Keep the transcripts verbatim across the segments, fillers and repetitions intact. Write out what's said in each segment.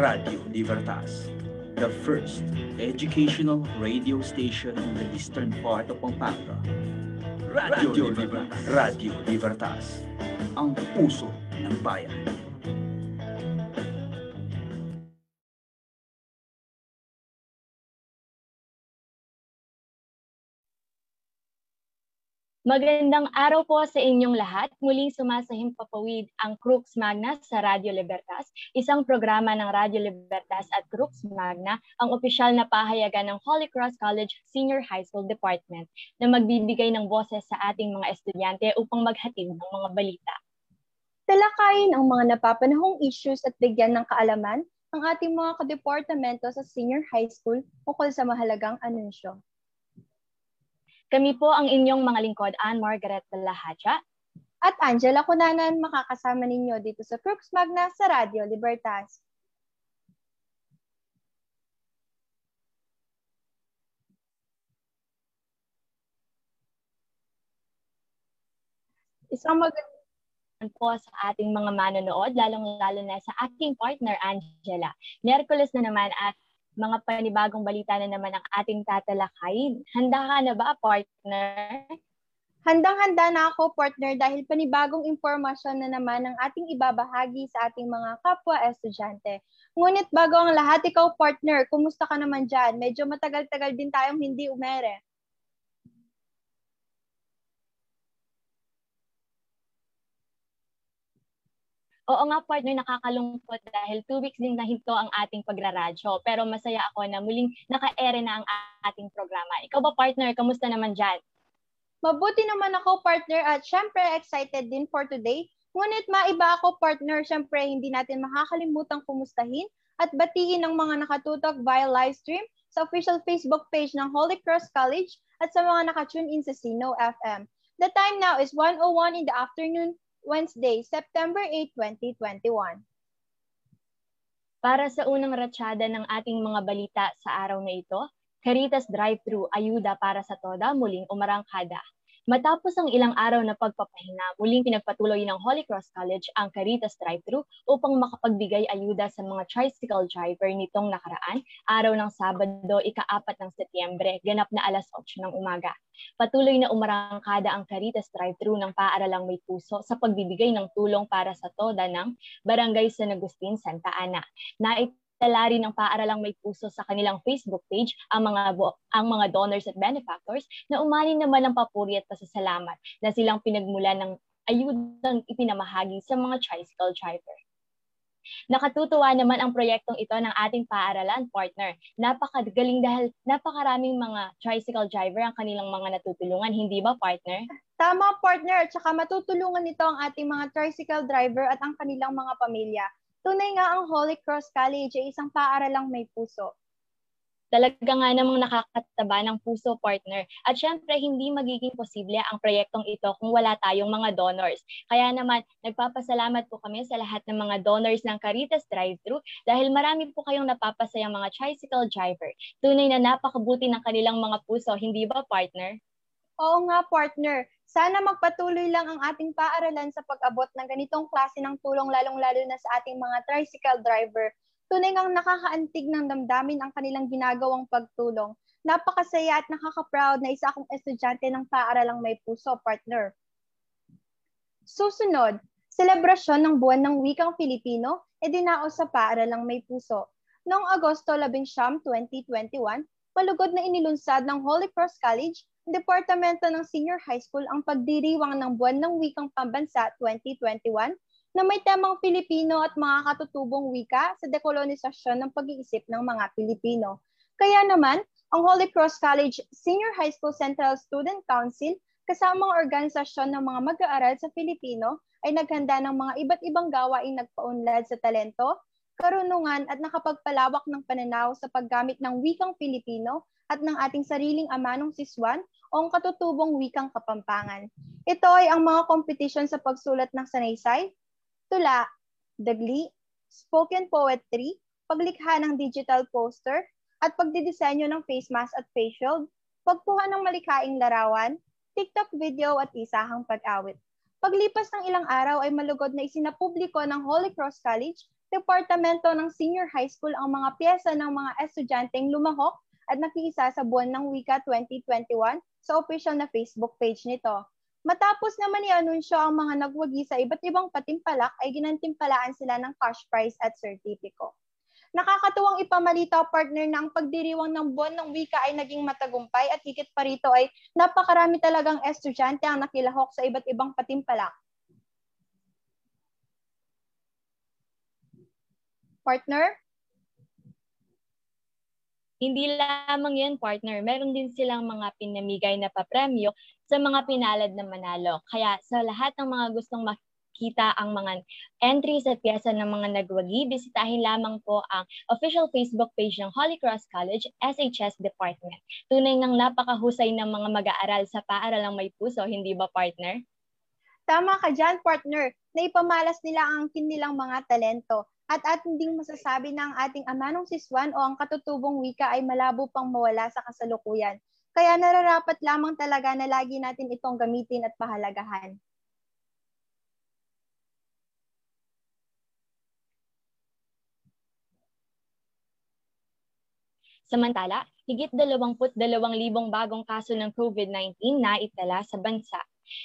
Radio Libertas, the first educational radio station in the eastern part of Pampanga. Radio, radio Libertas, Radio Libertas, ang puso ng bayan. Magandang araw po sa inyong lahat. Muling sumasahim papawid ang Crooks Magna sa Radio Libertas, isang programa ng Radio Libertas at Crooks Magna, ang opisyal na pahayagan ng Holy Cross College Senior High School Department na magbibigay ng boses sa ating mga estudyante upang maghatid ng mga balita. Talakayin ang mga napapanahong issues at bigyan ng kaalaman ang ating mga kadepartamento sa Senior High School ukol sa mahalagang anunsyo. Kami po ang inyong mga lingkod, Anne Margaret Dela Hacha at Angela Cunanan, makakasama ninyo dito sa Crooks Magna sa Radio Libertas. Isang magandang po sa ating mga manonood, lalong-lalo na sa aking partner, Angela. Miyerkules na naman at mga panibagong balita na naman ang ating tatalakayin. Handa ka na ba, partner? Handang-handa na ako, partner, dahil panibagong impormasyon na naman ang ating ibabahagi sa ating mga kapwa-estudyante. Ngunit bago ang lahat, ikaw, partner, kumusta ka naman dyan? Medyo matagal-tagal din tayong hindi umere. Oo nga, partner, nakakalungkot dahil two weeks din na hinto ang ating pagraradyo. Pero masaya ako na muling naka-air na ang ating programa. Ikaw ba, partner? Kamusta naman dyan? Mabuti naman ako, partner, at syempre excited din for today. Ngunit maiba ako, partner, syempre hindi natin makakalimutang kumustahin at batiin ang mga nakatutok via live stream sa official Facebook page ng Holy Cross College at sa mga nakatune in sa Sino F M. The time now is one oh one in the afternoon, Wednesday, September eighth, twenty twenty-one. Para sa unang ratsyada ng ating mga balita sa araw na ito, Caritas Drive-Thru, ayuda para sa toda, muling umarangkada. Matapos ang ilang araw na pagpapahinga, muling pinagpatuloy ng Holy Cross College ang Caritas Drive-Thru upang makapagbigay ayuda sa mga tricycle driver nitong nakaraan, araw ng Sabado, ikaapat ng Setyembre, ganap na alas otso ng umaga. Patuloy na umarangkada ang Caritas Drive-Thru ng Paaralang May Puso sa pagbibigay ng tulong para sa toda ng Barangay San Agustin, Santa Ana. Naitala rin ng Paaralang May Puso sa kanilang Facebook page ang mga, ang mga donors at benefactors na umanin naman ng papuri at pasasalamat na silang pinagmula ng ayudang ipinamahagi sa mga tricycle driver. Nakatutuwa naman ang proyektong ito ng ating paaralan, partner. Napakagaling dahil napakaraming mga tricycle driver ang kanilang mga natutulungan, hindi ba, partner? Tama, partner, at saka matutulungan nito ang ating mga tricycle driver at ang kanilang mga pamilya. Tunay nga ang Holy Cross College ay isang paaralang may puso. Talaga nga namang nakakataba ng puso, partner. At syempre, hindi magiging posible ang proyektong ito kung wala tayong mga donors. Kaya naman, nagpapasalamat po kami sa lahat ng mga donors ng Caritas Drive-Thru dahil marami po kayong napapasayang mga tricycle driver. Tunay na napakabuti ng kanilang mga puso, hindi ba, partner? Oo nga, partner. Sana magpatuloy lang ang ating paaralan sa pag-abot ng ganitong klase ng tulong, lalong-lalo na sa ating mga tricycle driver. Tunay ngang nakakaantig ng damdamin ang kanilang ginagawang pagtulong. Napakasaya at nakaka-proud na isa akong estudyante ng Paaralang May Puso, partner. Susunod, selebrasyon ng buwan ng wikang Filipino e dinaos sa Paaralang May Puso. Noong Agosto labing siyam, twenty twenty-one, malugod na inilunsad ng Holy Cross College, Departamento ng Senior High School ang pagdiriwang ng buwan ng wikang pambansa twenty twenty-one, na may temang Pilipino at mga katutubong wika sa dekolonisasyon ng pag-iisip ng mga Pilipino. Kaya naman, ang Holy Cross College Senior High School Central Student Council kasamang organisasyon ng mga mag-aaral sa Pilipino ay naghanda ng mga iba't ibang gawaing nagpaunlad sa talento, karunungan at nakapagpalawak ng pananaw sa paggamit ng wikang Pilipino at ng ating sariling amanong siswan o ang katutubong wikang Kapampangan. Ito ay ang mga kompetisyon sa pagsulat ng sanaysay, tula, dagli, spoken poetry, paglikha ng digital poster, at pagdidisenyo ng face mask at face shield, pagkuha ng malikhaing larawan, TikTok video at isahang pag-awit. Paglipas ng ilang araw ay malugod na isinapubliko ng Holy Cross College Departamento ng Senior High School ang mga piyesa ng mga estudyanteng lumahok at nakiisa sa Buwan ng Wika twenty twenty-one sa official na Facebook page nito. Matapos naman i-anunsyo ang mga nagwagi sa iba't ibang patimpalak ay ginantimpalaan sila ng cash prize at sertipiko. Nakakatuwang ipamalita, partner, na ang pagdiriwang ng Buwan ng Wika ay naging matagumpay at higit pa rito ay napakarami talagang estudyante ang nakilahok sa iba't ibang patimpalak. Partner? Hindi lamang yan, partner. Meron din silang mga pinamigay na papremyo sa mga pinalad na manalo. Kaya sa lahat ng mga gustong makita ang mga entries at piyesa ng mga nagwagi, bisitahin lamang po ang official Facebook page ng Holy Cross College S H S Department. Tunay ng napakahusay ng mga mag-aaral sa Paaralang May Puso, hindi ba, partner? Tama ka dyan, partner. Naipamalas nila ang kinilang mga talento. At atin ding masasabi na ang ating ama ng siswan o ang katutubong wika ay malabo pang mawala sa kasalukuyan. Kaya nararapat lamang talaga na lagi natin itong gamitin at pahalagahan. Samantala, higit dalawampu't dalawang libo bagong kaso ng COVID nineteen na itala sa bansa.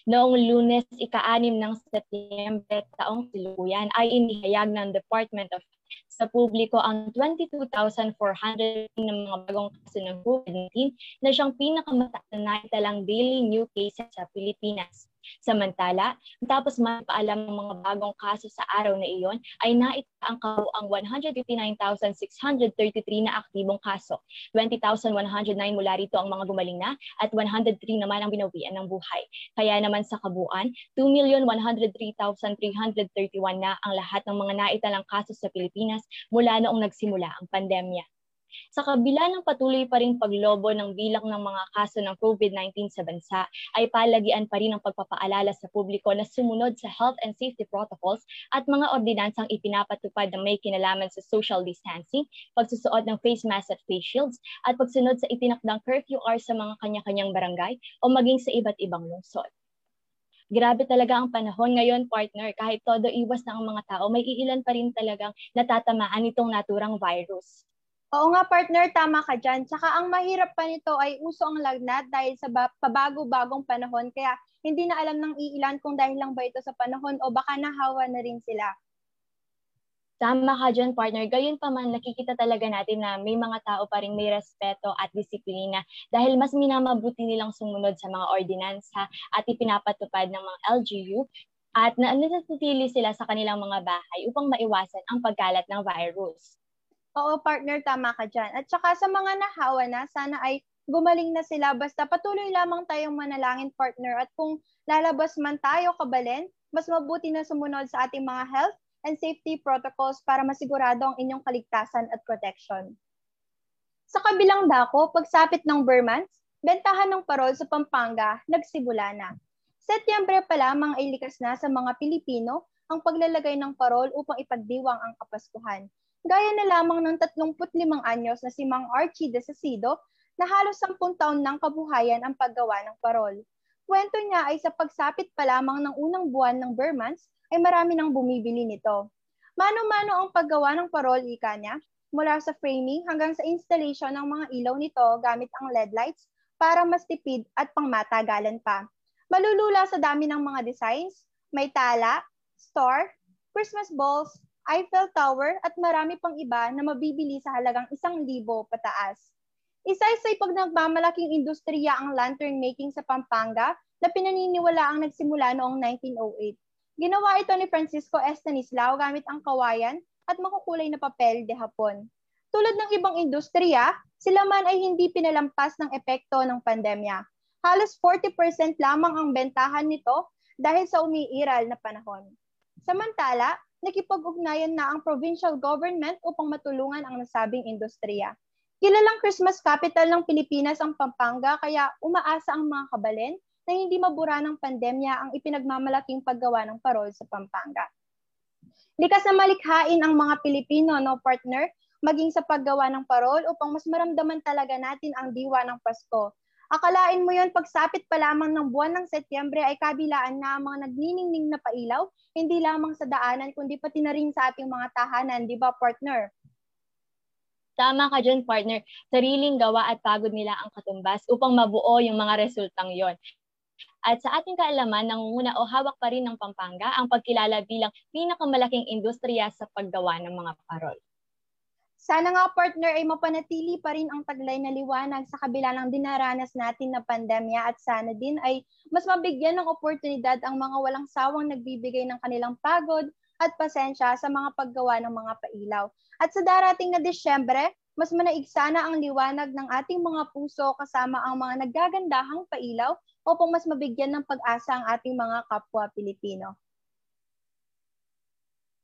Noong Lunes, ika-anim ng Setyembre taong siluyan ay inihayag ng Department of sa publiko ang twenty-two thousand four hundred ng mga bagong kaso ng COVID nineteen na siyang pinakamataas na italang daily new cases sa Pilipinas. Samantala, tapos mapaalam ng mga bagong kaso sa araw na iyon ay naitaangkaw ang one hundred fifty-nine thousand six hundred thirty-three na aktibong kaso. twenty thousand one hundred nine mula rito ang mga gumaling na at one hundred three naman ang binawian ng buhay. Kaya naman sa kabuuan, two million one hundred three thousand three hundred thirty-one na ang lahat ng mga naitalang kaso sa Pilipinas mula noong nagsimula ang pandemya. Sa kabila ng patuloy pa rin paglobo ng bilang ng mga kaso ng COVID nineteen sa bansa, ay palagian pa rin ang pagpapaalala sa publiko na sumunod sa health and safety protocols at mga ordinansang ipinapatupad na may kinalaman sa social distancing, pagsusuot ng face mask at face shields, at pagsunod sa itinakdang curfew hours sa mga kanya-kanyang barangay o maging sa iba't ibang lungsod. Grabe talaga ang panahon ngayon, partner. Kahit todo iwas na ang mga tao, may iilan pa rin talagang natatamaan itong naturang virus. Oo nga, partner, tama ka dyan. Tsaka ang mahirap pa nito ay uso ang lagnat dahil sa pabago-bagong panahon. Kaya hindi na alam ng iilan kung dahil lang ba ito sa panahon o baka nahawa na rin sila. Tama ka dyan, partner. Gayon pa man, nakikita talaga natin na may mga tao pa rin may respeto at disiplina dahil mas minamabuti nilang sumunod sa mga ordinansa at ipinapatupad ng mga L G U at nananatili sila sa kanilang mga bahay upang maiwasan ang pagkalat ng virus. Oo, partner, tama ka dyan. At saka sa mga nahawa na, sana ay gumaling na sila. Basta patuloy lamang tayong manalangin, partner. At kung lalabas man tayo kabalin, mas mabuti na sumunod sa ating mga health and safety protocols para masigurado ang inyong kaligtasan at protection. Sa kabilang dako, pagsapit ng Burmans, bentahan ng parol sa Pampanga, nagsimula na. Setyembre pa lamang ay likas na sa mga Pilipino ang paglalagay ng parol upang ipagdiwang ang Kapaskuhan. Gaya na lamang ng tatlumpu't limang anyos na si Mang Archie de Sesido na halos sampung taon ng kabuhayan ang paggawa ng parol. Kwento niya ay sa pagsapit pa lamang ng unang buwan ng Burmans ay marami nang bumibili nito. Mano-mano ang paggawa ng parol, ika niya, mula sa framing hanggang sa installation ng mga ilaw nito gamit ang L E D lights para mas tipid at pangmatagalan pa. Malulula sa dami ng mga designs, may tala, star, Christmas balls, Eiffel Tower at marami pang iba na mabibili sa halagang isang libo pataas. Isa-isa'y pag nagmamalaking industriya ang lantern making sa Pampanga na pinaniniwala ang nagsimula noong nineteen oh eight. Ginawa ito ni Francisco Estanislao gamit ang kawayan at makukulay na papel de Hapon. Tulad ng ibang industriya, sila man ay hindi pinalampas ng epekto ng pandemya. Halos forty percent lamang ang bentahan nito dahil sa umiiral na panahon. Samantala, nakipag-ugnayan na ang provincial government upang matulungan ang nasabing industriya. Kilalang Christmas capital ng Pilipinas ang Pampanga kaya umaasa ang mga kabalin na hindi mabura ng pandemya ang ipinagmamalaking paggawa ng parol sa Pampanga. Likas na malikhain ang mga Pilipino, no, partner, maging sa paggawa ng parol upang mas maramdaman talaga natin ang diwa ng Pasko. Akalain mo yon, pagsapit pa lamang ng buwan ng Setyembre ay kabilaan na ang mga nagniningning na pailaw, hindi lamang sa daanan kundi pati na rin sa ating mga tahanan, di ba partner? Tama ka dyan, partner. Sariling gawa at pagod nila ang katumbas upang mabuo yung mga resultang yon. At sa ating kaalaman, nangunguna o hawak pa rin ng Pampanga ang pagkilala bilang pinakamalaking industriya sa paggawa ng mga parol. Sana nga, partner, ay mapanatili pa rin ang taglay na liwanag sa kabila ng dinaranas natin na pandemya at sana din ay mas mabigyan ng oportunidad ang mga walang sawang nagbibigay ng kanilang pagod at pasensya sa mga paggawa ng mga pailaw. At sa darating na Disyembre, mas manaig sana ang liwanag ng ating mga puso kasama ang mga naggagandahang pailaw upang mas mabigyan ng pag-asa ang ating mga kapwa Pilipino.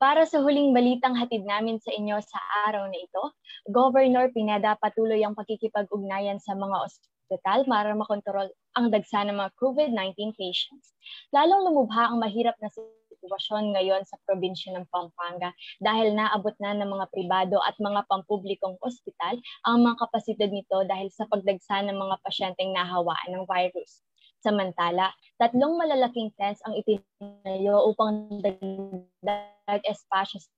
Para sa huling balitang hatid namin sa inyo sa araw na ito, Governor Pineda patuloy ang pakikipag-ugnayan sa mga ospital para makontrol ang dagsa ng mga COVID nineteen patients. Lalong lumubha ang mahirap na sitwasyon ngayon sa probinsya ng Pampanga dahil naabot na ng mga pribado at mga pampublikong ospital ang mga kapasidad nito dahil sa pagdagsa ng mga pasyenteng nahawaan ng virus. Samantala, tatlong malalaking tents ang itinayo upang dagdag espasyo sa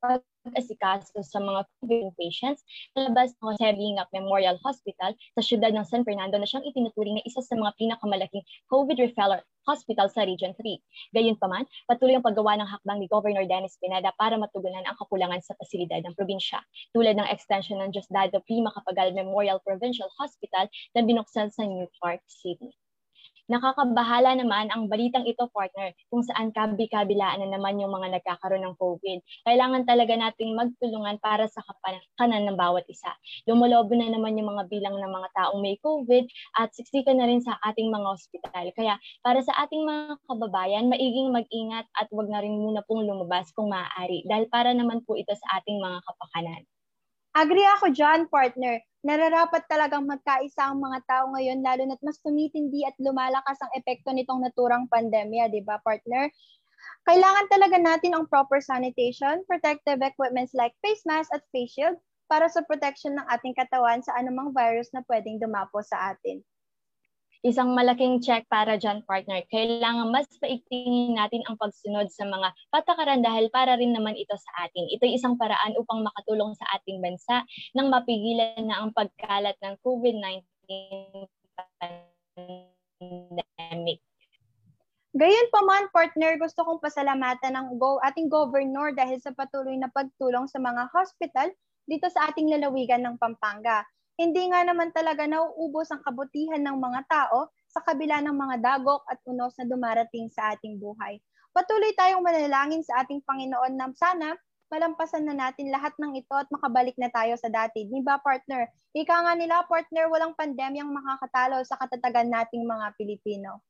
pag-asikaso sa mga COVID patients sa labas ng Jose B. Lingad Memorial Hospital sa siyudad ng San Fernando na siyang itinuturing na isa sa mga pinakamalaking COVID referral hospital sa Region three. Gayunpaman, patuloy ang paggawa ng hakbang ni Governor Dennis Pineda para matugunan ang kakulangan sa pasilidad ng probinsya, tulad ng extension ng Diosdado P. Macapagal Memorial Provincial Hospital na binuksan sa New Clark City. Nakakabahala naman ang balitang ito, partner, kung saan kabi-kabilaan na naman yung mga nagkakaroon ng COVID. Kailangan talaga nating magtulungan para sa kapakanan ng bawat isa. Lumolobo na naman yung mga bilang ng mga taong may COVID at siksikan na rin sa ating mga ospital. Kaya para sa ating mga kababayan, maiging mag-ingat at wag na rin muna pong lumabas kung maaari dahil para naman po ito sa ating mga kapakanan. Agree ako dyan, partner. Nararapat talagang magkaisa ang mga tao ngayon lalo na't mas tumitindi at lumalakas ang epekto nitong naturang pandemya, di ba, partner? Kailangan talaga natin ang proper sanitation, protective equipments like face mask at face shield para sa protection ng ating katawan sa anumang virus na pwedeng dumapo sa atin. Isang malaking check para dyan, partner. Kailangan mas paigtingin natin ang pagsunod sa mga patakaran dahil para rin naman ito sa atin. Ito'y isang paraan upang makatulong sa ating bansa nang mapigilan na ang pagkalat ng COVID nineteen pandemic. Gayunpaman, partner, gusto kong pasalamatan ang ating governor dahil sa patuloy na pagtulong sa mga hospital dito sa ating lalawigan ng Pampanga. Hindi nga naman talaga nauubos ang kabutihan ng mga tao sa kabila ng mga dagok at unos na dumarating sa ating buhay. Patuloy tayong manalangin sa ating Panginoon na sana malampasan na natin lahat ng ito at makabalik na tayo sa dati. Di ba, partner? Ika nga nila, partner, walang pandemyang makakatalo sa katatagan nating mga Pilipino.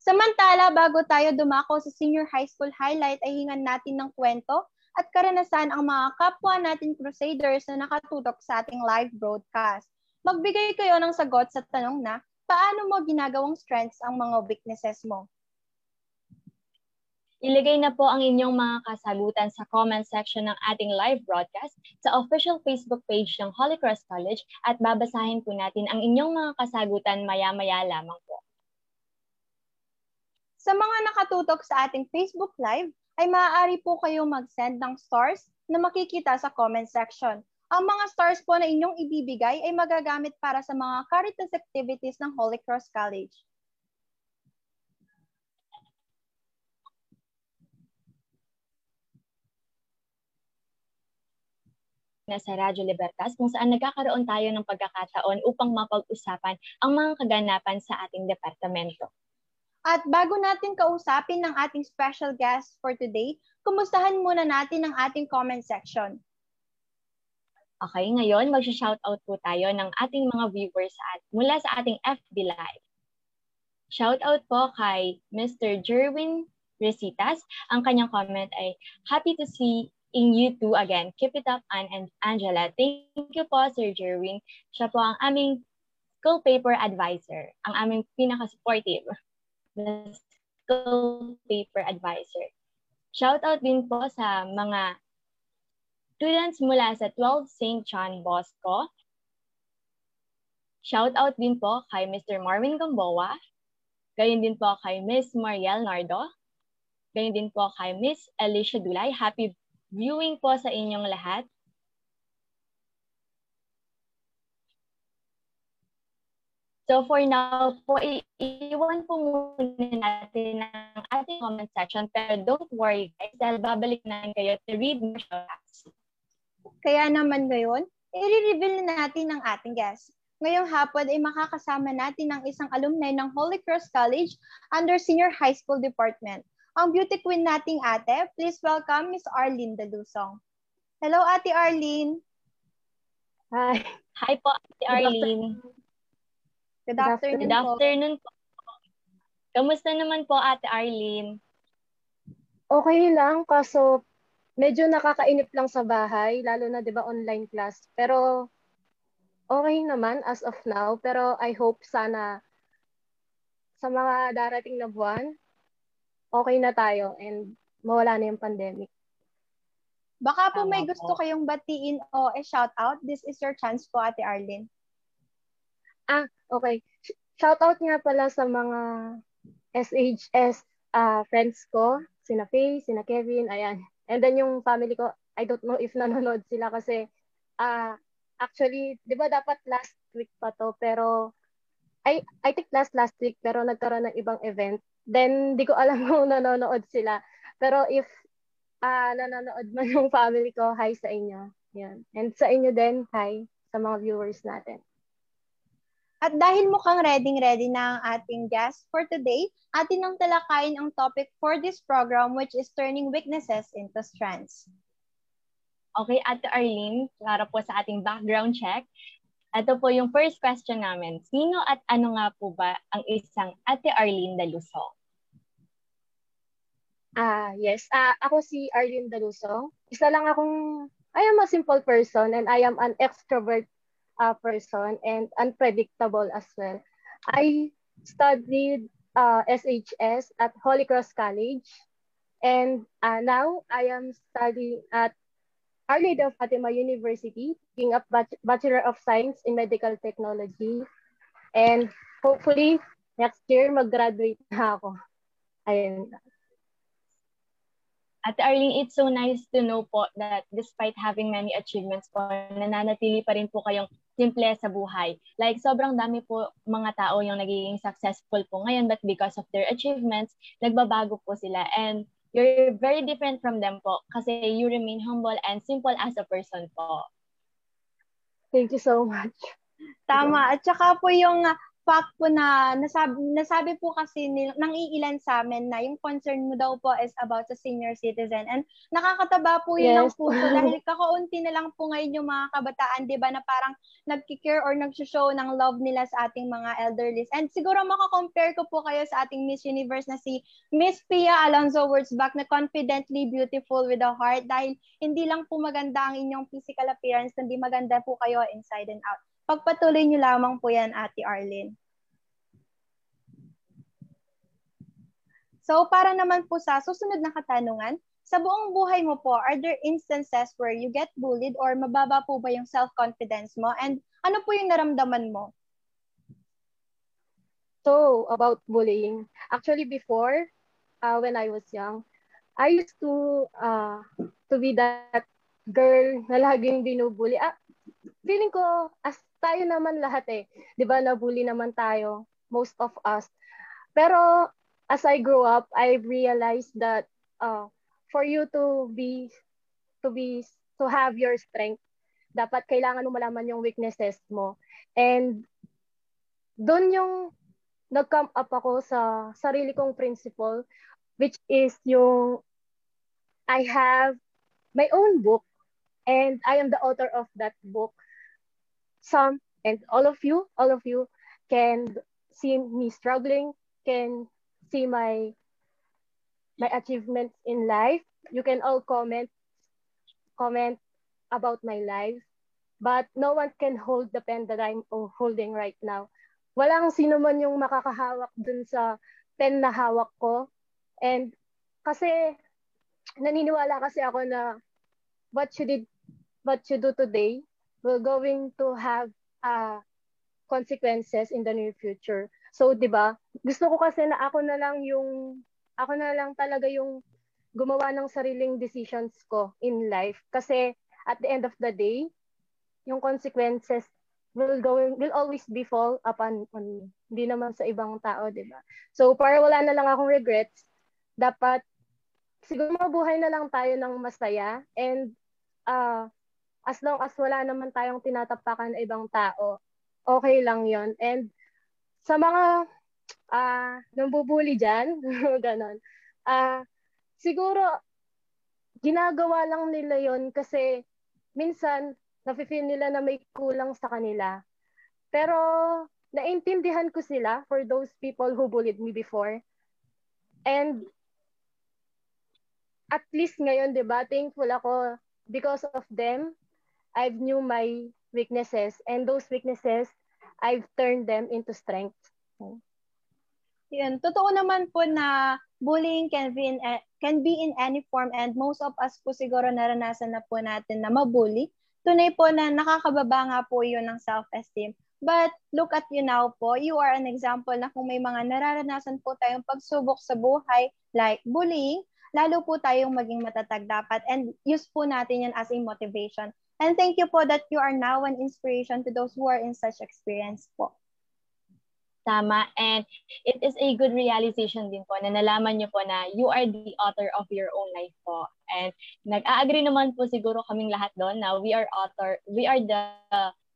Samantala, bago tayo dumako sa Senior High School Highlight, ay hingan natin ng kwento at karanasan ang mga kapwa natin crusaders na nakatutok sa ating live broadcast. Magbigay kayo ng sagot sa tanong na, paano mo ginagawang strengths ang mga weaknesses mo? Ilagay na po ang inyong mga kasagutan sa comment section ng ating live broadcast sa official Facebook page ng Holy Cross College at babasahin po natin ang inyong mga kasagutan maya-maya lamang po. Sa mga nakatutok sa ating Facebook Live, ay maaari po kayong mag-send ng stars na makikita sa comment section. Ang mga stars po na inyong ibibigay ay magagamit para sa mga Caritas activities ng Holy Cross College. Na sa Radio Libertas kung saan nagkakaroon tayo ng pagkakataon upang mapag-usapan ang mga kaganapan sa ating departamento. At bago natin kausapin ng ating special guest for today, kumustahan muna natin ang ating comment section. Okay, ngayon mag-shoutout po tayo ng ating mga viewers at mula sa ating F B Live. Shoutout po kay Mister Jerwin Resitas. Ang kanyang comment ay, happy to see in you two again. Keep it up, Anne and Angela. Thank you po, Sir Jerwin. Siya po ang aming school paper advisor, ang aming pinaka-supportive school paper advisor. Shoutout din po sa mga students mula sa twelve Saint John Bosco. Shoutout din po kay Mister Marvin Gamboa, gayon din po kay Miss Marial Nardo, gayon din po kay Miss Alicia Dulay. Happy viewing po sa inyong lahat. So for now po, iiwan po muna natin ang ating comment section. Pero don't worry guys, dahil babalik na kayo to read more shoutouts. Kaya naman ngayon, i-reveal na natin ang ating guest. Ngayong hapon ay makakasama natin ang isang alumni ng Holy Cross College under Senior High School Department. Ang beauty queen nating ate, please welcome Miss Arlene Dalusong. Hello Ate Arlene. Hi. Hi po Ate Arlene. Good afternoon. Good afternoon po. Kamusta naman po Ate Arlene? Okay lang, kaso medyo nakakainip lang sa bahay, lalo na 'di ba online class. Pero okay naman as of now, pero I hope sana sa mga darating na buwan, okay na tayo and mawala na yung pandemic. Baka po Tama may gusto po kayong batiin o e shout out. This is your chance po Ate Arlene. Ah, okay. Shoutout nga pala sa mga S H S uh, friends ko. Sina Faye, sina Kevin, ayan. And then yung family ko, I don't know if nanonood sila kasi uh, actually, di ba dapat last week pa to, pero I, I think last last week, pero nagkaroon ng ibang event. Then, di ko alam kung nanonood sila. Pero if uh, nanonood man yung family ko, hi sa inyo. Yan. And sa inyo din, hi sa mga viewers natin. At dahil mukhang ready-ready na ang ating guest for today, atin ang talakayin ang topic for this program which is turning weaknesses into strengths. Okay, Ate Arlene, para po sa ating background check. Ito po yung first question namin. Sino at ano nga po ba ang isang Ate Arlene Dalusong? Ah, yes. Ah, ako si Arlene Dalusong. Isa lang akong, I am a simple person and I am an extrovert a person and unpredictable as well. I studied uh, S H S at Holy Cross College and uh, now I am studying at Arlene de Fatima University, taking up Bach Bachelor of Science in Medical Technology, and hopefully next year mag-graduate na ako. Ayun. At Arlene, it's so nice to know po that despite having many achievements po, nananatili pa rin po kayong simple sa buhay. Like, sobrang dami po mga tao yung nagiging successful po ngayon, but because of their achievements, nagbabago po sila. And you're very different from them po kasi you remain humble and simple as a person po. Thank you so much. Tama. At saka po yung fact po na nasabi, nasabi po kasi nang iilan sa amin na yung concern mo daw po is about sa senior citizen. And nakakataba po yun yes. ng puso dahil kakaunti na lang po ngayon yung mga kabataan, di ba, na parang nagkikare or nagshow ng love nila sa ating mga elderlies. And siguro makakompare ko po kayo sa ating Miss Universe na si Miss Pia Alonzo Wurtzbach na confidently beautiful with a heart dahil hindi lang po maganda ang inyong physical appearance, kundi maganda po kayo inside and out. Pagpatuloy niyo lamang po yan, Ate Arlene. So, para naman po sa susunod na katanungan, sa buong buhay mo po, are there instances where you get bullied or mababa po ba yung self-confidence mo? And ano po yung naramdaman mo? So, about bullying. Actually, before, uh, when I was young, I used to uh, to be that girl na laging binubully. Ah, feeling ko, as tayo naman lahat eh. Diba, nabully naman tayo, most of us. Pero, as I grew up, I realized that uh, for you to be, to be, to have your strength, dapat kailangan mo malaman yung weaknesses mo. And, doon yung nag-come up ako sa sarili kong principle, which is yung I have my own book and I am the author of that book. Some and all of you, all of you can see me struggling, can see my my achievements in life. You can all comment comment about my life, but no one can hold the pen that I'm holding right now. Walang sino man yung makakahawak dun sa pen na hawak ko. And kasi naniniwala kasi ako na what you did, what you do today, we're going to have uh, consequences in the near future. So, di ba, gusto ko kasi na ako na lang yung, ako na lang talaga yung gumawa ng sariling decisions ko in life. Kasi at the end of the day, yung consequences will going will always be fall upon on me. Hindi naman sa ibang tao, di ba? So, para wala na lang akong regrets, dapat siguro mabuhay na lang tayo ng masaya, and uh, as long as wala naman tayong tinatapakan na ibang tao, okay lang yon. And sa mga uh, nambubuli dyan, ganon, uh, siguro ginagawa lang nila yon kasi minsan nafe-feel nila na may kulang sa kanila. Pero naintindihan ko sila for those people who bullied me before. And at least ngayon, di ba, thankful ako because of them. I've knew my weaknesses, and those weaknesses, I've turned them into strength. Yun, totoo naman po na bullying can be in, can be in any form, and most of us po siguro naranasan na po natin na mabully. Tunay po na nakakababa nga po yun ng self-esteem. But look at you now po, you are an example na kung may mga nararanasan po tayong pagsubok sa buhay like bullying, lalo po tayong maging matatag dapat, and use po natin yan as a motivation. And thank you po that you are now an inspiration to those who are in such experience po. Tama, and it is a good realization din po na nalaman niyo po na you are the author of your own life po. And nag-a-agree naman po siguro kaming lahat doon na we are author, we are the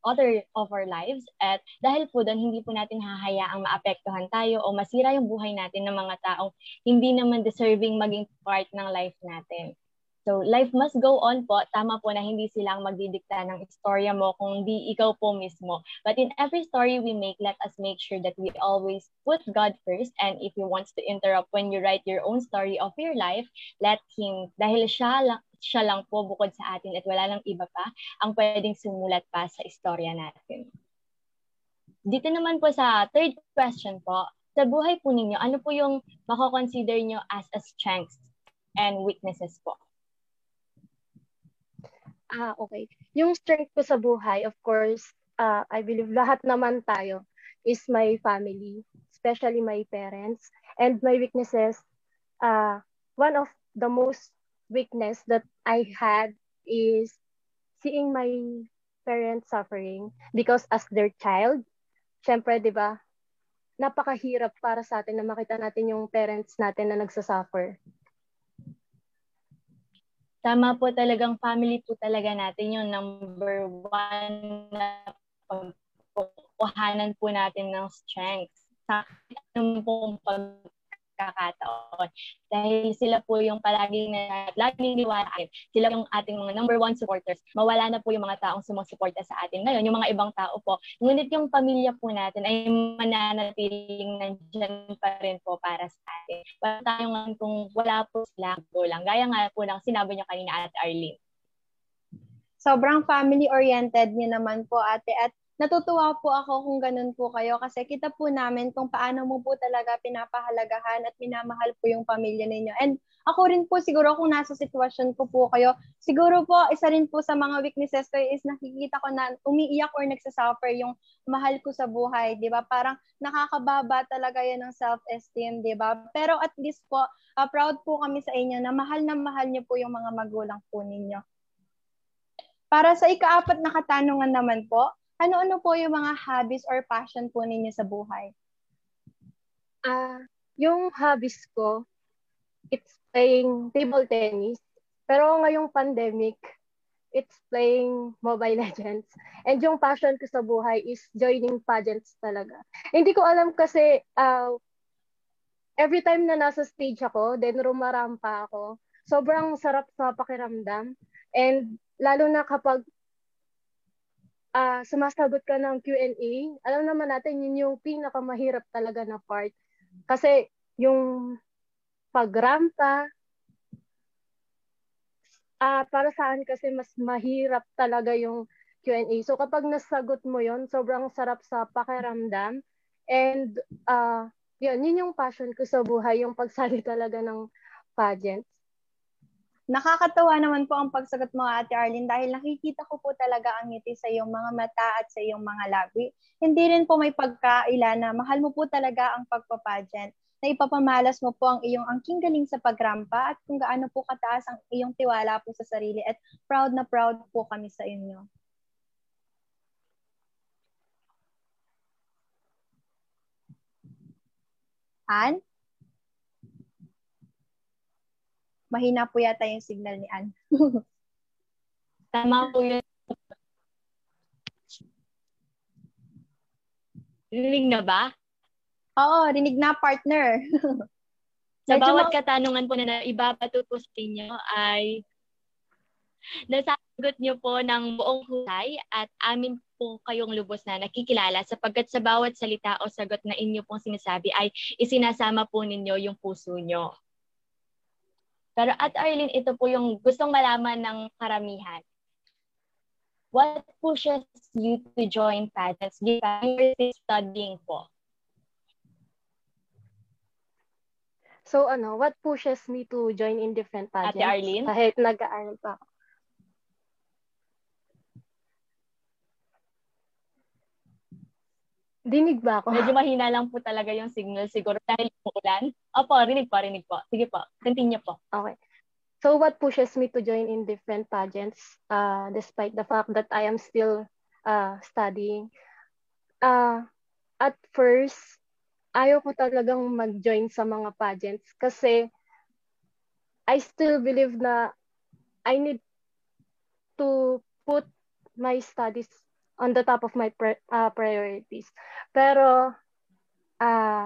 author of our lives, at dahil po doon hindi po natin hahayaang maapektuhan tayo o masira yung buhay natin ng mga taong hindi naman deserving maging part ng life natin. So life must go on po. Tama po na hindi silang magdidikta ng istorya mo kung di ikaw po mismo. But in every story we make, let us make sure that we always put God first, and if He wants to interrupt when you write your own story of your life, let Him, dahil siya lang, siya lang po bukod sa atin at wala lang iba pa ang pwedeng sumulat pa sa istorya natin. Dito naman po sa third question po, sa buhay po ninyo, ano po yung mako-consider nyo as a strengths and weaknesses po? Ah, okay. Yung strength ko sa buhay, of course, uh, I believe lahat naman tayo, is my family, especially my parents. And my weaknesses, uh, one of the most weakness that I had is seeing my parents suffering, because as their child, syempre, di ba, napakahirap para sa atin na makita natin yung parents natin na nagsasuffer. Tama po, talagang family po talaga natin yung number one na pagkukuhanan po natin ng strength sa atin pong pagkakataon. Dahil sila po yung palaging na laging liwanag. Sila yung ating mga number one supporters. Mawala na po yung mga taong sumusuporta sa atin ngayon, yung mga ibang tao po. Ngunit yung pamilya po natin ay mananatiling nandiyan pa rin po para sa atin. Para tayo nga kung wala po sila, po lang. Gaya nga po ng sinabi niyo kanina, Ate Arlene. Sobrang family-oriented niyo naman po, ate, at natutuwa po ako kung ganun po kayo, kasi kita po namin kung paano mo po talaga pinapahalagahan at minamahal po yung pamilya ninyo. And ako rin po siguro kung nasa sitwasyon ko po kayo, siguro po isa rin po sa mga weaknesses ko is nakikita ko na umiiyak or nagsasuffer yung mahal ko sa buhay, di ba? Parang nakakababa talaga yan ng self-esteem, di ba? Pero at least po, uh, proud po kami sa inyo na mahal na mahal niyo po yung mga magulang po ninyo. Para sa ikaapat na katanungan naman po, ano-ano po yung mga hobbies or passion po ninyo sa buhay? Uh, yung hobbies ko, it's playing table tennis. Pero ngayong pandemic, it's playing Mobile Legends. And yung passion ko sa buhay is joining pageants talaga. Hindi ko alam kasi uh, every time na nasa stage ako, then rumarampa ako, sobrang sarap sa pakiramdam. And lalo na kapag Uh, sumasagot ka ng Q and A, alam naman natin yun yung pinakamahirap talaga na part. Kasi yung pagrampa, uh, para saan kasi mas mahirap talaga yung Q and A. So kapag nasagot mo yun, sobrang sarap sa pakiramdam. And uh, yun, yun yung passion ko sa buhay, yung pagsali talaga ng pageants. Nakakatawa naman po ang pagsagot mo, Ate Arlene, dahil nakikita ko po talaga ang ngiti sa iyong mga mata at sa iyong mga labi. Hindi rin po may pagkaila na mahal mo po talaga ang pagpapadyant, na ipapamalas mo po ang iyong angking galing sa pagrampa at kung gaano po kataas ang iyong tiwala po sa sarili, at proud na proud po kami sa inyo. Anne? Mahina po yata yung signal ni Anne. Tama po yun. Rinig na ba? Oo, rinig na, partner. Sa bawat katanungan po na ibabatutusin nyo ay nasagot nyo po ng buong husay at amin po kayong lubos na nakikilala, sapagkat sa bawat salita o sagot na inyo pong sinasabi ay isinasama po ninyo yung puso nyo. Pero at Arlene, ito po yung gustong malaman ng karamihan. What pushes you to join pageants given your studying po? So ano, what pushes me to join in different pageants? Ate Arlene? Kahit nag-aaral pa ako. Dinig ba ako? Medyo mahina lang po talaga yung signal siguro dahil umuulan. Opo, rinig po, rinig po. Sige po, continue po. Okay. So what pushes me to join in different pageants uh, despite the fact that I am still uh, studying? Uh, at first, ayaw ko talagang mag-join sa mga pageants kasi I still believe na I need to put my studies on the top of my uh, priorities. Pero uh,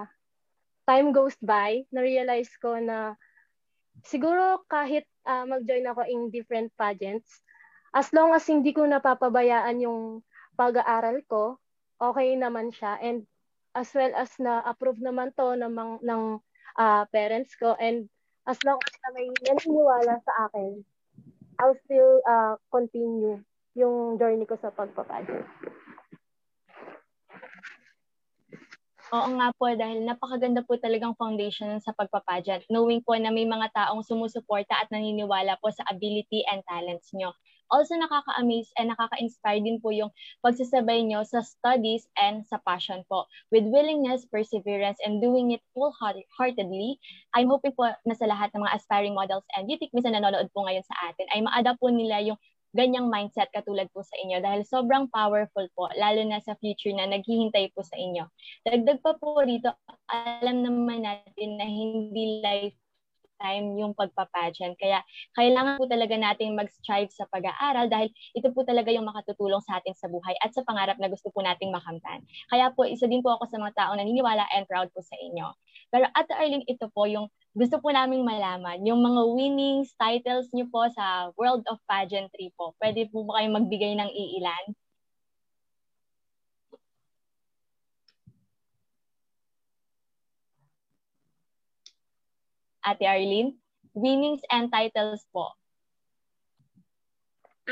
time goes by, na-realize ko na siguro kahit uh, mag-join ako in different pageants, as long as hindi ko napapabayaan yung pag-aaral ko, okay naman siya. And as well as na-approve naman to ng, ng uh, parents ko. And as long as na may naniniwala sa akin, I'll still uh, continue yung journey ko sa pagpapadyant. Oo nga po, dahil napakaganda po talagang foundation sa pagpapadyant, knowing po na may mga taong sumusuporta at naniniwala po sa ability and talents nyo. Also, nakaka-amaze and nakaka-inspire din po yung pagsasabay nyo sa studies and sa passion po. With willingness, perseverance, and doing it full-heartedly, I'm hoping po na sa lahat ng mga aspiring models and beauty queens na nanonood po ngayon sa atin, ay ma-adapt po nila yung ganyang mindset katulad po sa inyo dahil sobrang powerful po, lalo na sa future na naghihintay po sa inyo. Dagdag pa po dito, alam naman natin na hindi lifetime yung pagpapageant. Kaya kailangan po talaga natin mag-strive sa pag-aaral dahil ito po talaga yung makatutulong sa atin sa buhay at sa pangarap na gusto po nating makamtan. Kaya po, isa din po ako sa mga taong naniniwala and proud po sa inyo. Pero at Arlene, ito po yung gusto po naming malaman, yung mga winnings, titles niyo po sa World of Pageantry po. Pwede po ba kayong magbigay ng iilan? Ate Arlene, winnings and titles po.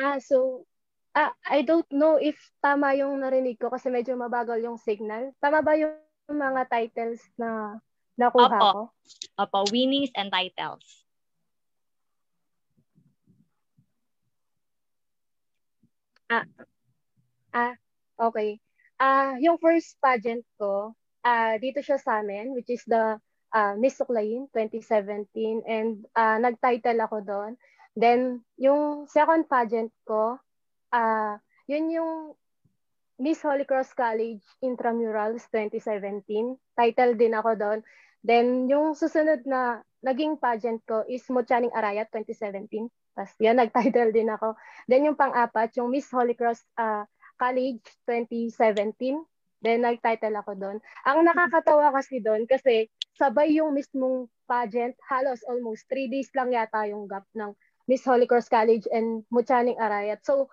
Ah, so, ah, I don't know if tama yung narinig ko kasi medyo mabagal yung signal. Tama ba yung mga titles na nakuha Opo. ko? Opo, winnings and titles. Ah, ah okay. Ah, yung first pageant ko, ah, dito siya sa amin, which is the ah, Miss Suklayin twenty seventeen. And ah, nag-title ako doon. Then, yung second pageant ko, ah, yun yung Miss Holy Cross College Intramurals twenty seventeen. Title din ako doon. Then, yung susunod na naging pageant ko is Mochaning Arayat twenty seventeen. Tapos yun, nag-title din ako. Then, yung pang-apat, yung Miss Holy Cross uh, College twenty seventeen. Then, nag-title ako doon. Ang nakakatawa kasi doon, kasi sabay yung mismong pageant, halos almost three days lang yata yung gap ng Miss Holy Cross College and Mochaning Arayat. So,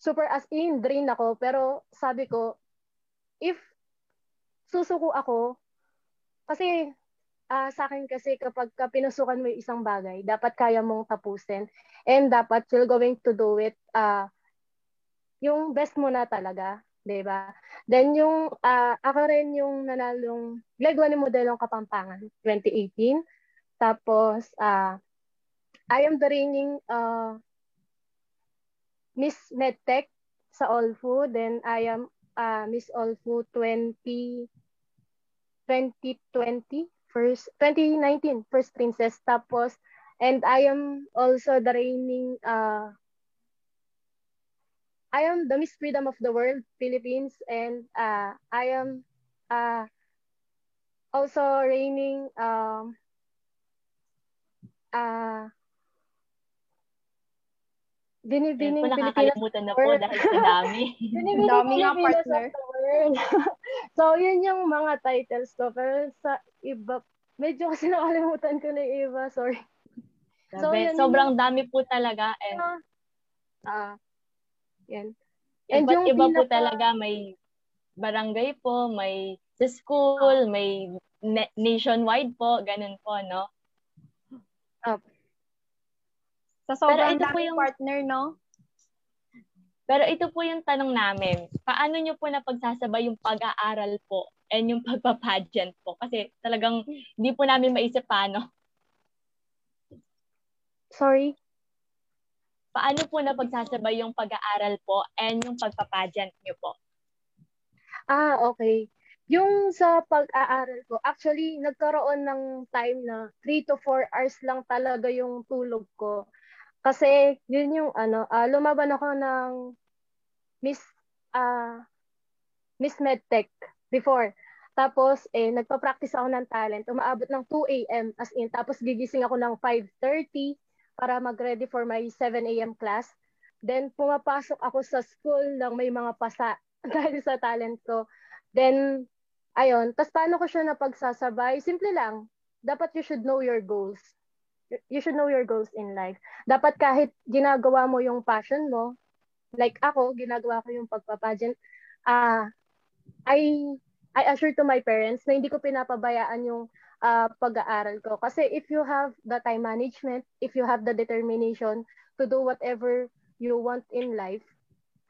super as in drain ako, pero sabi ko, if susuko ako, kasi uh, sa akin kasi kapag ka pinasukan mo yung isang bagay, dapat kaya mong tapusin and dapat you're going to do it uh, yung best mo na talaga, diba? Then yung, uh, ako rin yung nanalong Legwa ni Modelo ng Kapampangan, twenty eighteen. Tapos, uh, I am the reigning uh, Miss NETECH sa OLFu. Then I am uh, Miss OLFu twenty nineteen First Princess. Tapos, and I am also the reigning, uh, I am the Miss Freedom of the World Philippines, and uh, I am uh, also reigning um, uh, Binibining Pilipinas. Nakalimutan na po dahil sa dami. Binibining Pilipinas of the World. So, yun yung mga titles ko. Pero sa iba, medyo kasi nakalimutan ko na iba. Sorry. So, yun, sobrang yun, dami po talaga. And, uh, yan. And iba't yung iba pinaka- po talaga. May barangay po, may school, may na- nationwide po. Ganun po, no? Up. Uh, So, pero ito po yung partner, no? Pero ito po yung tanong namin. Paano nyo po napagsasabay yung pag-aaral po and yung pagpapageant po? Kasi talagang hindi po namin maisip paano. Sorry? Paano po napagsasabay yung pag-aaral po and yung pagpapageant nyo po? Ah, okay. Yung sa pag-aaral ko, actually, nagkaroon ng time na three to four hours lang talaga yung tulog ko. Kasi yun yung ano, uh, lumaban ako ng Miss uh, Miss NETECH before. Tapos eh nagpa-practice ako ng talent. Umaabot ng two a.m. as in, tapos gigising ako ng five thirty para mag-ready for my seven a.m. class. Then pumapasok ako sa school ng may mga pasa dahil sa talent ko. Then ayun, tapos paano ko siya napagsasabay? Simple lang. Dapat you should know your goals. You should know your goals in life. Dapat kahit ginagawa mo yung passion mo, like ako, ginagawa ko yung pagpapageant, uh, I, I assure to my parents na hindi ko pinapabayaan yung uh, pag-aaral ko. Kasi if you have the time management, if you have the determination to do whatever you want in life,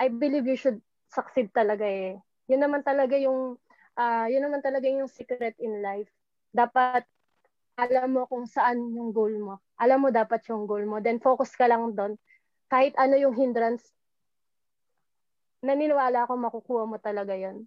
I believe you should succeed talaga eh. Yun naman talaga yung, uh, yun naman talaga yung secret in life. Dapat alam mo kung saan yung goal mo. Alam mo dapat yung goal mo. Then focus ka lang doon. Kahit ano yung hindrance, naniniwala ako makukuha mo talaga yun.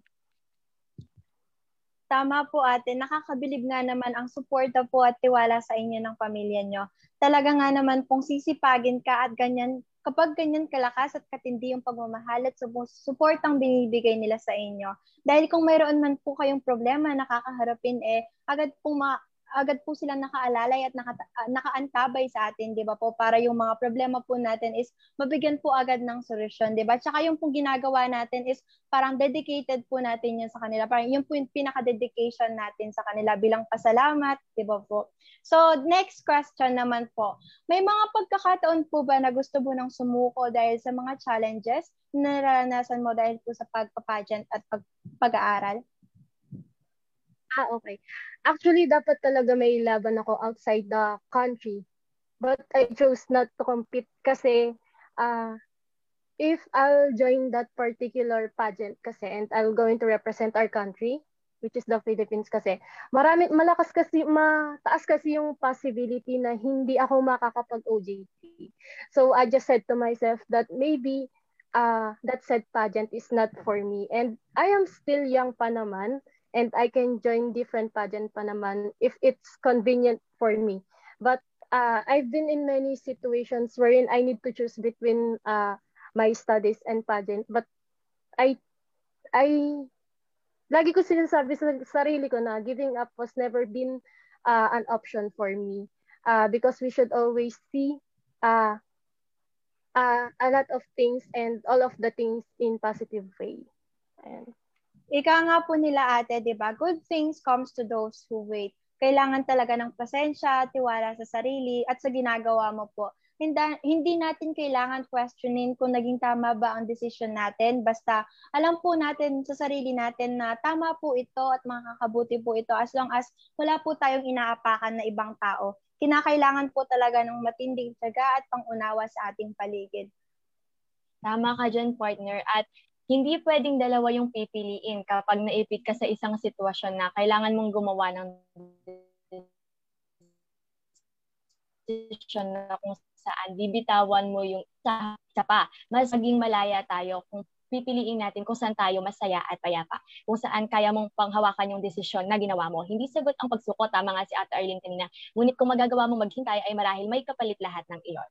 Tama po ate. Nakakabilib nga naman ang suporta po at tiwala sa inyo ng pamilya nyo. Talaga nga naman pong sisipagin ka at ganyan, kapag ganyan kalakas at katindi yung pagmamahal at suportang binibigay nila sa inyo. Dahil kung mayroon man po kayong problema na kakaharapin, eh, agad pong ma... agad po silang nakaalalay at naka- nakaantabay sa atin, di ba po? Para yung mga problema po natin is mabigyan po agad ng solusyon, di ba? Tsaka yung pong ginagawa natin is parang dedicated po natin yun sa kanila. Parang yun po yung pinaka-dedication natin sa kanila bilang pasalamat, di ba po? So, next question naman po. May mga pagkakataon po ba na gusto mo nang sumuko dahil sa mga challenges na naranasan mo dahil po sa pagpapageant at pag- pag-aaral? Ah, okay. Actually, dapat talaga may laban ako outside the country. But I chose not to compete kasi uh, if I'll join that particular pageant kasi and I'll going to represent our country, which is the Philippines kasi, marami, malakas kasi, mataas kasi yung possibility na hindi ako makakapag-O J T. So I just said to myself that maybe uh, that said pageant is not for me. And I am still young pa naman. And I can join different pageant pa naman if it's convenient for me. But uh, I've been in many situations wherein I need to choose between uh, my studies and pageant. But I, I, lagi ko sinasabi sa sarili ko na giving up was never been uh, an option for me. Uh, because we should always see uh, uh, a lot of things and all of the things in positive way. Ayan. Ika nga po nila ate, di ba? Good things comes to those who wait. Kailangan talaga ng pasensya, tiwala sa sarili, at sa ginagawa mo po. Hindi, hindi natin kailangan questionin kung naging tama ba ang decision natin. Basta alam po natin sa sarili natin na tama po ito at makakabuti po ito as long as wala po tayong inaapakan na ibang tao. Kinakailangan po talaga ng matinding tiyaga at pangunawa sa ating paligid. Tama ka dyan, partner. At hindi pwedeng dalawa yung pipiliin kapag naipit ka sa isang sitwasyon na kailangan mong gumawa ng posisyon na kung saan bibitawan mo yung isa, isa pa. Mas maging malaya tayo kung pipiliin natin kung saan tayo masaya at payapa. Kung saan kaya mong panghawakan yung desisyon na ginawa mo. Hindi sagot ang pagsuko, tama nga si Ate Arlene kanina. Ngunit kung magagawa mong maghintay ay marahil may kapalit lahat ng iyon.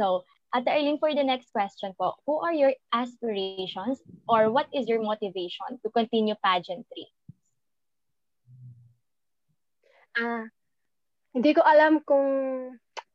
So, Ate Arlene, for the next question po, who are your aspirations or what is your motivation to continue pageantry? Ah, hindi ko alam kung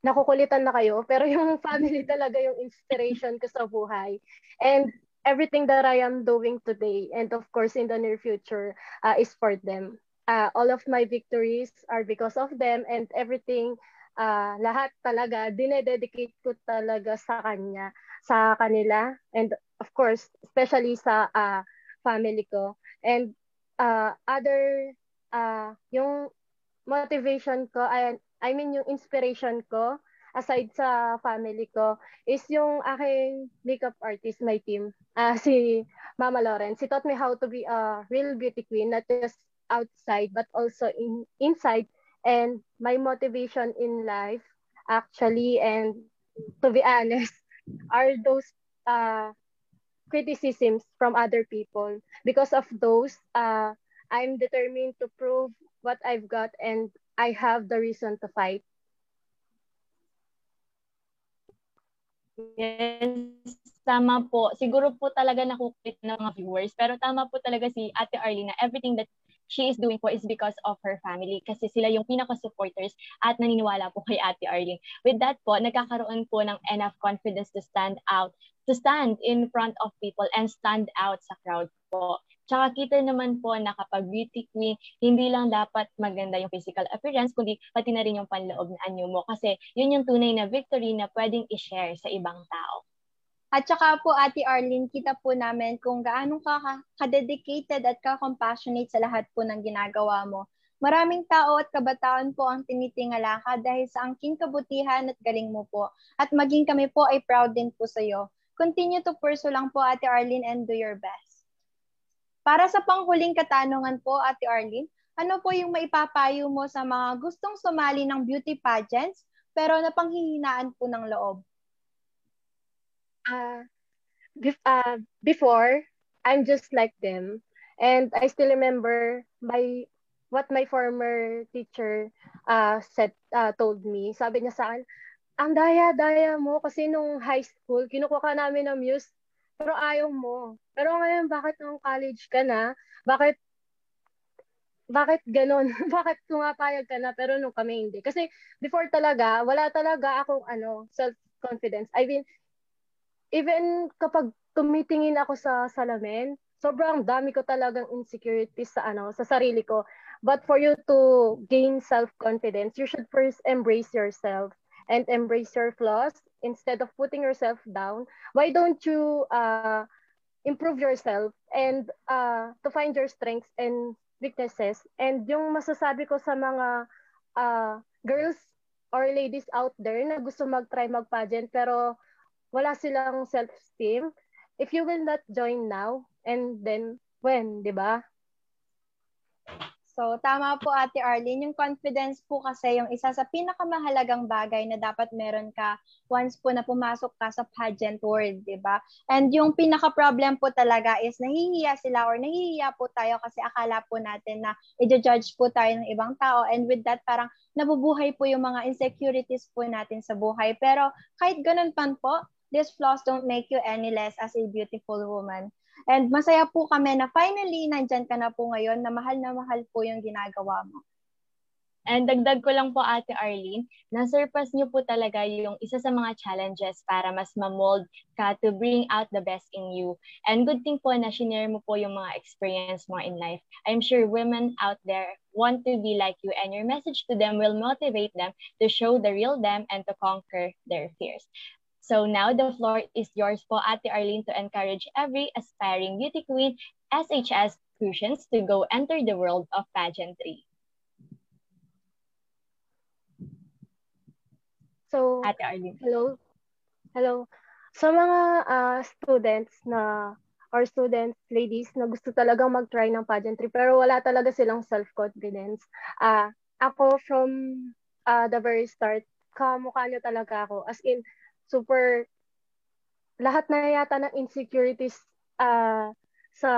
nakukulitan na kayo, pero yung family talaga yung inspiration ko sa buhay. And everything that I am doing today and of course in the near future uh, is for them. Uh, all of my victories are because of them and everything, uh, lahat talaga, dinededicate ko talaga sa kanya, sa kanila and of course especially sa uh, family ko. And uh, other, uh, yung motivation ko, I, I mean yung inspiration ko, aside sa family ko, is yung aking makeup artist, my team, uh, si Mama Lawrence. She taught me how to be a real beauty queen, not just outside, but also in, inside. And my motivation in life, actually, and to be honest, are those uh, criticisms from other people. Because of those, uh, I'm determined to prove what I've got and I have the reason to fight. Yes, tama po. Siguro po talaga nakukulit ng mga viewers. Pero tama po talaga si Ate Arlene. Everything that she is doing po is because of her family. Kasi sila yung pinaka-supporters at naniniwala po kay Ate Arlene. With that po, nagkakaroon po ng enough confidence to stand out. To stand in front of people and stand out sa crowd po. Tsaka kita naman po na kapag beauty queen, hindi lang dapat maganda yung physical appearance, kundi pati na rin yung panloob na anyo mo. Kasi yun yung tunay na victory na pwedeng i-share sa ibang tao. At saka po, Ate Arlene, kita po namin kung gaano ka ka-dedicated at ka-compassionate sa lahat po ng ginagawa mo. Maraming tao at kabataan po ang tinitingala ka dahil sa angking kabutihan at galing mo po. At maging kami po ay proud din po sa iyo. Continue to pursue lang po, Ate Arlene, and do your best. Para sa panghuling katanungan po, Ate Arlene, ano po yung maipapayo mo sa mga gustong sumali ng beauty pageants pero napanghihinaan po ng loob? Uh, uh, before, I'm just like them. And I still remember my, what my former teacher uh, said, uh, told me. Sabi niya sa akin, ang daya-daya mo kasi nung high school, kinukuha ka namin ng muse, pero ayaw mo. Pero ngayon, bakit nung college ka na? Bakit, bakit ganun? Bakit tumapayag ka na? Pero nung kami hindi. Kasi before talaga, wala talaga akong ano, self-confidence. I mean, even kapag tumitingin ako sa salamin, sobrang dami ko talagang insecurities sa ano, sa sarili ko. But for you to gain self-confidence, you should first embrace yourself. And embrace your flaws instead of putting yourself down. Why don't you uh, improve yourself and uh, to find your strengths and weaknesses? And yung masasabi ko sa mga uh, girls or ladies out there na gusto mag-try mag-pageant pero wala silang self-esteem, if you will not join now and then when, di ba? So, tama po, Ate Arlene. Yung confidence po kasi yung isa sa pinakamahalagang bagay na dapat meron ka once po na pumasok ka sa pageant world, di ba? And yung pinaka-problem po talaga is nahihiya sila or nahihiya po tayo kasi akala po natin na i-judge po tayo ng ibang tao. And with that, parang nabubuhay po yung mga insecurities po natin sa buhay. Pero kahit ganun pan po, these flaws don't make you any less as a beautiful woman. And masaya po kami na finally nandyan ka na po ngayon na mahal na mahal po yung ginagawa mo. And dagdag ko lang po, Ate Arlene, na-surpass niyo po talaga yung isa sa mga challenges para mas ma-mold ka to bring out the best in you. And good thing po na shinare mo po yung mga experience mo in life. I'm sure women out there want to be like you and your message to them will motivate them to show the real them and to conquer their fears. So now the floor is yours po, Ate Arlene, to encourage every aspiring beauty queen S H S Crucians to go enter the world of pageantry. So, Ate Arlene. Hello. Hello. Sa mga uh, students na or students, ladies, na gusto talagang mag-try ng pageantry pero wala talaga silang self-confidence. Uh, ako from uh, the very start, kamukha niya talaga ako. As in, super, lahat na yata ng insecurities uh, sa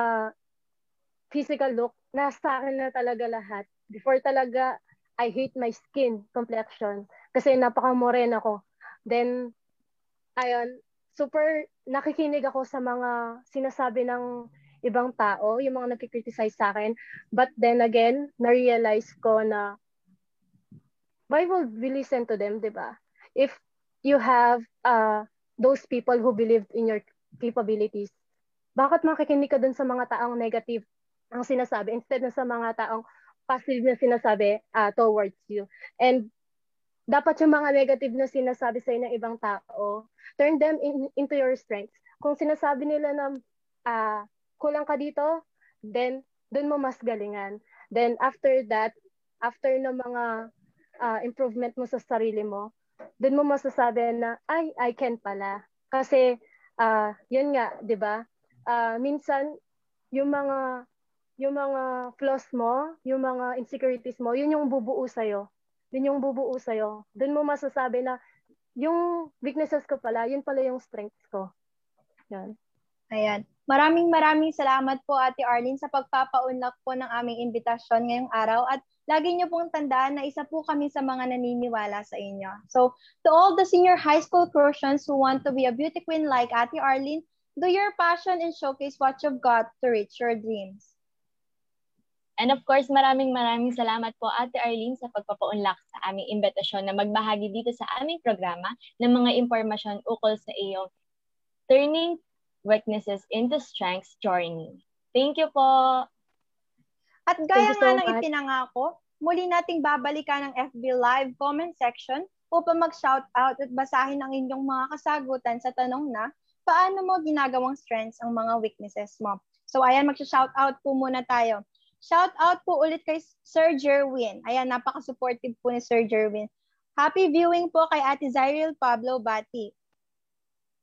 physical look, nasa akin na talaga lahat. Before talaga, I hate my skin complexion kasi napaka-morena ko. Then, ayun, super nakikinig ako sa mga sinasabi ng ibang tao, yung mga nag-criticize sa akin. But then again, na-realize ko na why would we listen to them, di ba? If you have uh, those people who believe in your capabilities, bakit makikinig ka dun sa mga taong negative ang sinasabi instead na sa mga taong positive na sinasabi uh, towards you? And dapat yung mga negative na sinasabi sa'yo ng ibang tao, turn them in, into your strengths. Kung sinasabi nila na uh, kulang ka dito, then dun mo mas galingan. Then after that, after ng mga uh, improvement mo sa sarili mo, dun mo masasabi na, ay, I can pala. Kasi, uh, yun nga, di ba? Uh, minsan, yung mga, yung mga flaws mo, yung mga insecurities mo, yun yung bubuo sa'yo. Yun yung bubuo sa'yo. Doon mo masasabi na yung weaknesses ko pala, yun pala yung strengths ko. Yan. Ayan. Maraming maraming salamat po, Ate Arlene, sa pagpapaunlak po ng aming imbitasyon ngayong araw. At lagi niyo pong tandaan na isa po kami sa mga naniniwala sa inyo. So, to all the senior high school crushians who want to be a beauty queen like Ate Arlene, do your passion and showcase what you've got to reach your dreams. And of course, maraming maraming salamat po, Ate Arlene, sa pagpapaunlak sa aming imbitasyon na magbahagi dito sa aming programa ng mga impormasyon ukol sa iyong turning weaknesses into strengths journey. Thank you po! At gaya nga ng ipinangako, muli nating babalikan ang F B Live comment section upang mag-shoutout at basahin ang inyong mga kasagutan sa tanong na paano mo ginagawang strengths ang mga weaknesses mo. So ayan, mag-shoutout po muna tayo. Shout out po ulit kay Sir Jerwin. Ayan, napaka-supportive po ni Sir Jerwin. Happy viewing po kay Ate Zyril Pablo Bati.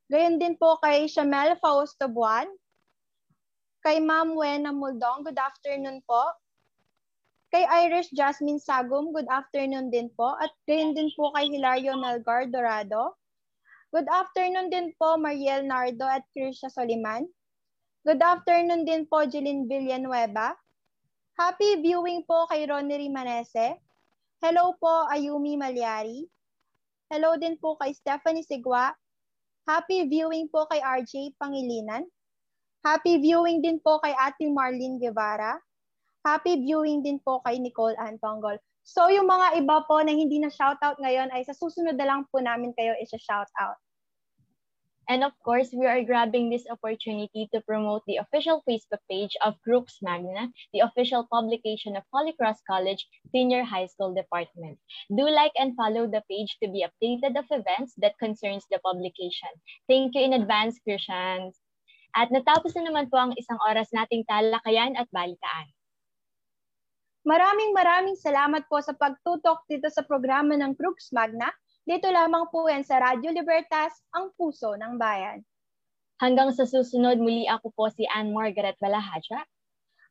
Gayon din po kay Shamel Fausto Buwan. Kay Ma'am Wena Muldong, good afternoon po. Kay Irish Jasmine Sagum, good afternoon din po. At gayon din po kay Hilario Nalgar Dorado. Good afternoon din po Marial Nardo at Krisha Soliman. Good afternoon din po Jeline Villanueva. Happy viewing po kay Ronnery Manese. Hello po, Ayumi Malyari. Hello din po kay Stephanie Sigwa. Happy viewing po kay R J Pangilinan. Happy viewing din po kay Ate Marlene Guevara. Happy viewing din po kay Nicole Antongol. So yung mga iba po na hindi na shoutout ngayon ay sa susunod na lang po namin kayo isa-shoutout. And of course, we are grabbing this opportunity to promote the official Facebook page of Groups Magna, the official publication of Holy Cross College Senior High School Department. Do like and follow the page to be updated of events that concerns the publication. Thank you in advance, Christians. At natapos na naman po ang isang oras nating talakayan at balitaan. Maraming maraming salamat po sa pagtutok dito sa programa ng Crooks Magna. Dito lamang po yan sa Radio Libertas, ang puso ng bayan. Hanggang sa susunod, muli ako po si Anne Margaret Dela Hacha.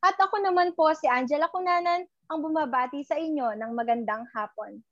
At ako naman po si Angela Cunanan, ang bumabati sa inyo ng magandang hapon.